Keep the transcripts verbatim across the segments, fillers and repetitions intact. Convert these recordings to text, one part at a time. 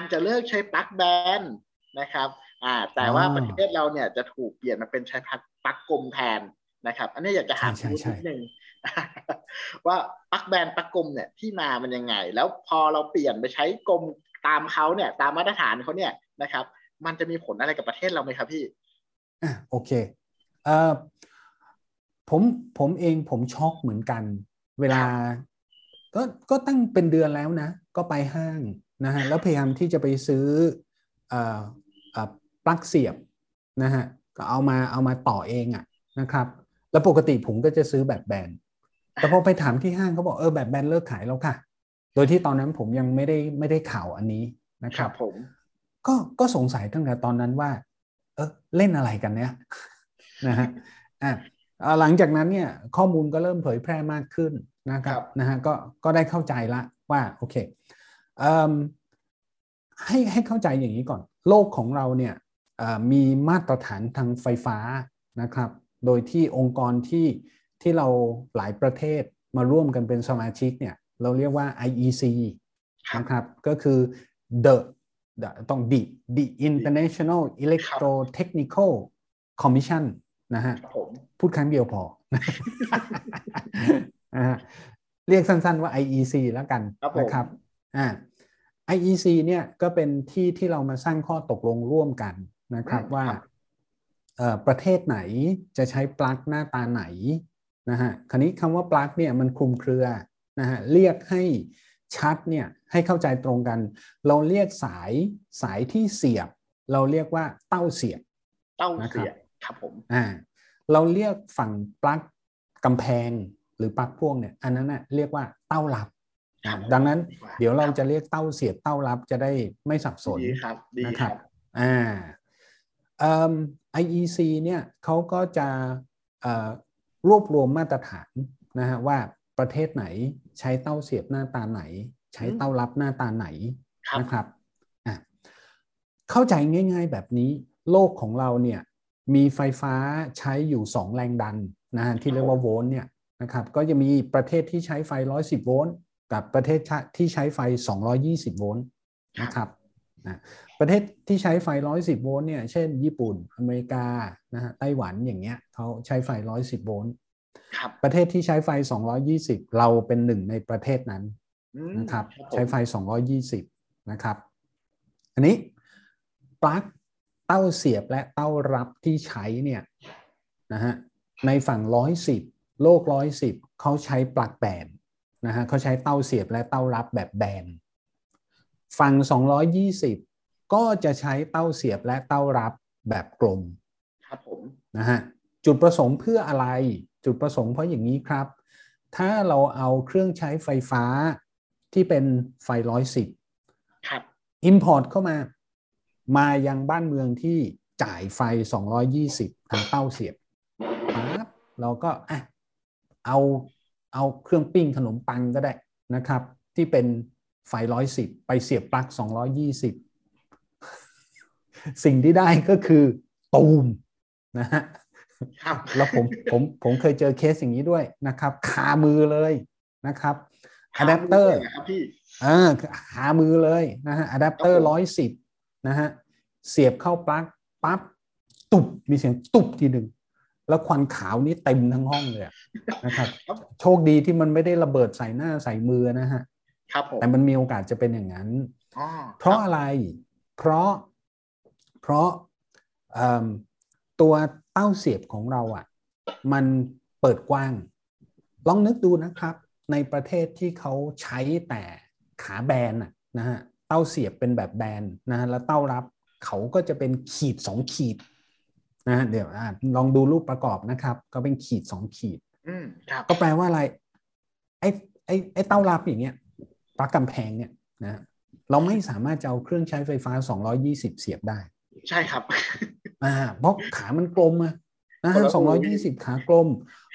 ามจะเลิกใช้ปลั๊กแบนนะครับอ่าแต่ว่าประเทศเราเนี่ยจะถูกเปลี่ยนมาเป็นใช้ปลั๊กปลั๊กกลมแทนนะครับอันนี้อยากจะถามคุณนิดนึงว่าปลั๊กแบนปลั๊กกลมเนี่ยที่มามันยังไงแล้วพอเราเปลี่ยนไปใช้กลมตามเขาเนี่ยตามมาตรฐานเขาเนี่ยนะครับมันจะมีผลอะไรกับประเทศเราไหมครับพี่อ่ะโอเคเอ่อผมผมเองผมช็อกเหมือนกันเวลาก็ก็ตั้งเป็นเดือนแล้วนะก็ไปห้างนะฮะแล้วพยายามที่จะไปซื้อเอ่อเอ่อปลั๊กเสียบนะฮะก็เอามาเอามาต่อเองอ่ะนะครับแล้วปกติผมก็จะซื้อแบบแบนแต่พอไปถามที่ห้างเขาบอกเออแบบแบนเลิกขายแล้วค่ะโดยที่ตอนนั้นผมยังไม่ได้ไม่ได้ข่าวอันนี้นะครับผมก็ก็สงสัยตั้งแต่ตอนนั้นว่าเออเล่นอะไรกันเนี่ยนะฮะอ่ะหลังจากนั้นเนี่ยข้อมูลก็เริ่มเผยแพร่มากขึ้นนะครับนะฮะก็ก็ได้เข้าใจละว่าโอเคเอ่อให้ให้เข้าใจอย่างนี้ก่อนโลกของเราเนี่ยมีมาตรฐานทางไฟฟ้านะครับโดยที่องค์กรที่ที่เราหลายประเทศมาร่วมกันเป็นสมาชิกเนี่ยเราเรียกว่า ไอ อี ซี นะครับก็คือ the ต้อง the the International Electrotechnical Commission นะฮะพูดครั้งเดียวพอ เรียกสั้นๆว่า ไอ อี ซี แล้วกันนะครับอ่า ไอ อี ซี เนี่ยก็เป็นที่ที่เรามาสร้างข้อตกลงร่วมกันนะครับว่าประเทศไหนจะใช้ปลั๊กหน้าตาไหนนะฮะคราวนี้คำว่าปลั๊กเนี่ยมันคลุมเครือนะฮะเรียกให้ชัดเนี่ยให้เข้าใจตรงกันเราเรียกสายสายที่เสียบเราเรียกว่าเต้าเสียบเต้าเสียบครับผมอ่าเราเรียกฝั่งปลั๊กกำแพงหรือปลั๊กพ่วงเนี่ยอันนั้นน่ะเรียกว่าเต้ารับดังนั้นเดี๋ยวเราจะเรียกเต้าเสียบเต้ารับจะได้ไม่สับสนนะครับอ่าอ่า ไอ อี ซี เนี่ยเขาก็จะรวบรวมมาตรฐานนะฮะว่าประเทศไหนใช้เต้าเสียบหน้าตาไหนใช้เต้ารับหน้าตาไหนนะครับอ่ะเข้าใจง่ายๆแบบนี้โลกของเราเนี่ยมีไฟฟ้าใช้อยู่สองแรงดันนะฮะที่เรียกว่าโวลต์เนี่ยนะครับก็จะมีประเทศที่ใช้ไฟหนึ่งร้อยสิบโวลต์กับประเทศที่ใช้ไฟสองร้อยยี่สิบโวลต์นะครับประเทศที่ใช้ไฟหนึ่งร้อยสิบโวลต์เนี่ยเช่นญี่ปุ่นอเมริกานะฮะไต้หวันอย่างเงี้ยเขาใช้ไฟหนึ่งร้อยสิบโวลต์ประเทศที่ใช้ไฟสองร้อยยี่สิบเราเป็นหนึ่งในประเทศนั้นนะครับใช้ไฟสองร้อยยี่สิบนะครับอันนี้ปลั๊กเต้าเสียบและเต้ารับที่ใช้เนี่ยนะฮะในฝั่งหนึ่งร้อยสิบโลกหนึ่งร้อยสิบเขาใช้ปลั๊กแบนนะฮะเขาใช้เต้าเสียบและเต้ารับแบบแบนฝั่งสองร้อยยี่สิบก็จะใช้เต้าเสียบและเต้ารับแบบกลมครับผมนะฮะจุดประสงค์เพื่ออะไรจุดประสงค์เพราะอย่างนี้ครับถ้าเราเอาเครื่องใช้ไฟฟ้าที่เป็นไฟหนึ่งร้อยสิบครับ import เข้ามามายังบ้านเมืองที่จ่ายไฟสองร้อยยี่สิบทางเต้าเสียบครับเราก็อ่ะเอาเอาเครื่องปิ้งขนมปังก็ได้นะครับที่เป็นไฟหนึ่งร้อยสิบไปเสียบปลั๊กสองร้อยยี่สิบสิ่งที่ได้ก็คือตูมนะฮะแล้วผมผมผมเคยเจอเคสอย่างนี้ด้วยนะครับคามือเลยนะครับอะแดปเตอร์อ่าคามือเลยนะฮะอะแดปเตอร์หนึ่งร้อยสิบนะฮะเสียบเข้าปลั๊กปั๊บตุบมีเสียงตุบทีหนึ่งแล้วควันขาวนี่เต็มทั้งห้องเลยนะครับโชคดีที่มันไม่ได้ระเบิดใส่หน้าใส่มือนะฮะแต่มันมีโอกาสจะเป็นอย่างนั้นเพราะอะไรเพราะเพราะตัวเต้าเสียบของเราอ่ะมันเปิดกว้างลองนึกดูนะครับในประเทศที่เขาใช้แต่ขาแบนอ่ะนะฮะเต้าเสียบเป็นแบบแบนนะฮะแล้วเต้ารับเขาก็จะเป็นขีดสองขีดนะฮะเดี๋ยวลองดูรูปประกอบนะครับก็เป็นขีดสองขีดก็แปลว่าอะไรไอ้ไอ้ไอ้เต้ารับอย่างเงี้ยปลั๊กกำแพงเนี่ยนะเราไม่สามารถจะเอาเครื่องใช้ไฟฟ้าสองร้อยยี่สิบเสียบได้ใช่ครับอ่าเพราะขามันกลมอะนะฮะสองร้อยยี่สิบขากลม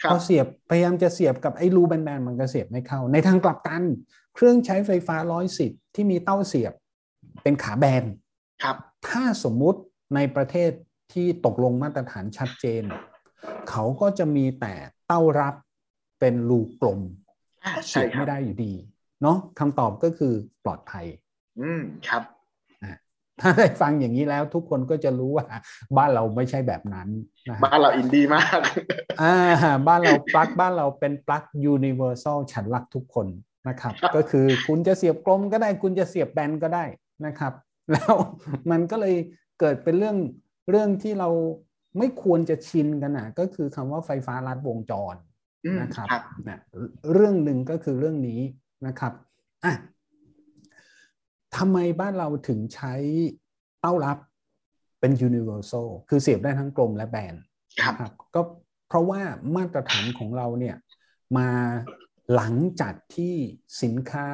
พอเสียบพยายามจะเสียบกับไอ้รูแบนๆมันก็เสียบไม่เข้าในทางกลับกันเครื่องใช้ไฟฟ้าหนึ่งร้อยสิบที่มีเต้าเสียบเป็นขาแบนครับถ้าสมมุติในประเทศที่ตกลงมาตรฐานชัดเจนเขาก็จะมีแต่เต้ารับเป็นรูกลมเสียบไม่ได้อยู่ดีเนาะคำตอบก็คือปลอดภัยอืมครับ ถ้าได้ฟังอย่างนี้แล้วทุกคนก็จะรู้ว่าบ้านเราไม่ใช่แบบนั้นนะบ้านเราอินดี้มากอ่าบ้านเราปลั๊กบ้านเราเป็นปลั๊กยูนิเวอร์แซลฉันรักทุกคนนะครับ ก็คือคุณจะเสียบกลมก็ได้คุณจะเสียบแบนก็ได้นะครับแล้วมันก็เลยเกิดเป็นเรื่องเรื่องที่เราไม่ควรจะชินกันนะก็คือคำว่าไฟฟ้าลัดวงจรนะครับนะเรื่องหนึ่งก็คือเรื่องนี้นะครับอ่ะทำไมบ้านเราถึงใช้เต้ารับเป็น universal คือเสียบได้ทั้งกลมและแบนครับก็เพราะว่ามาตรฐานของเราเนี่ยมาหลังจากที่สินค้า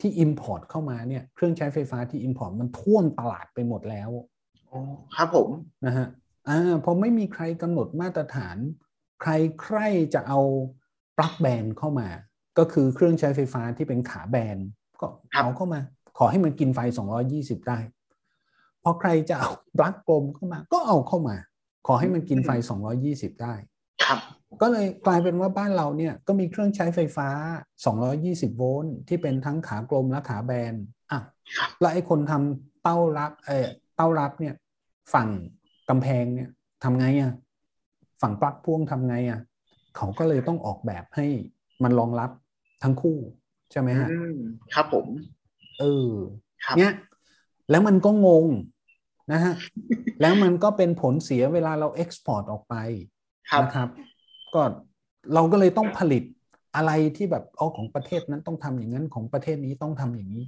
ที่ import เข้ามาเนี่ยเครื่องใช้ไฟฟ้าที่ import มันท่วมตลาดไปหมดแล้วอ๋อครับผมนะฮะอ่าพอไม่มีใครกำหนดมาตรฐานใครใครจะเอาปลั๊กแบนเข้ามาก็คือเครื่องใช้ไฟฟ้าที่เป็นขาแบนก็เอาเข้ามาขอให้มันกินไฟสองร้อยยี่สิบได้พอใครจะเอาปลั๊กกลมเข้ามาก็เอาเข้ามาขอให้มันกินไฟสองร้อยยี่สิบได้ครับก็เลยกลายเป็นว่าบ้านเราเนี่ยก็มีเครื่องใช้ไฟฟ้าสองร้อยยี่สิบโวลต์ที่เป็นทั้งขากลมและขาแบนอ่ะแล้วไอ้คนทำเต้ารับเอ่อเต้ารับเนี่ยฝั่งกำแพงเนี่ยทำไงอ่ะฝั่งปลั๊กพ่วงทำไงอ่ะเขาก็เลยต้องออกแบบให้มันรองรับทั้งคู่ใช่ไหมฮะครับผมเออเนี่ยแล้วมันก็งงนะฮะแล้วมันก็เป็นผลเสียเวลาเราเอ็กซ์พอร์ตออกไปนะครับก็เราก็เลยต้องผลิตอะไรที่แบบอ๋อของประเทศนั้นต้องทำอย่างนั้นของประเทศนี้ต้องทำอย่างนี้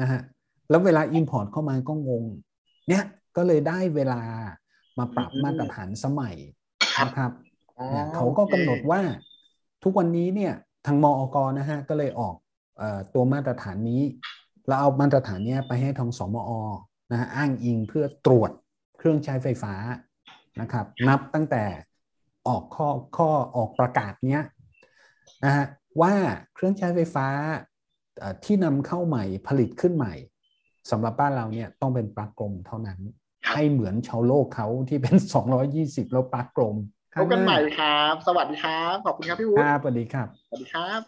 นะฮะแล้วเวลาอิมพอร์ตเข้ามาก็งงเนี่ยก็เลยได้เวลามาปรับมาตรฐานสมัยนะครับเขาก็กำหนดว่าทุกวันนี้เนี่ยทางมอก.นะฮะก็เลยออกตัวมาตรฐานนี้เราเอามาตรฐานนี้ไปให้ทางสมอ.นะฮะอ้างอิงเพื่อตรวจเครื่องใช้ไฟฟ้านะครับนับตั้งแต่ออกข้อข้อออกประกาศเนี้ยนะฮะว่าเครื่องใช้ไฟฟ้าที่นำเข้าใหม่ผลิตขึ้นใหม่สำหรับบ้านเราเนี่ยต้องเป็นปลั๊กกลมเท่านั้นให้เหมือนชาวโลกเขาที่เป็นสองร้อยยี่สิบแล้วปลั๊กกลมพบกันใหม่ครับสวัสดีครับขอบคุณครับพี่วุฒิครับสวัสดีครับสวัสดีครับ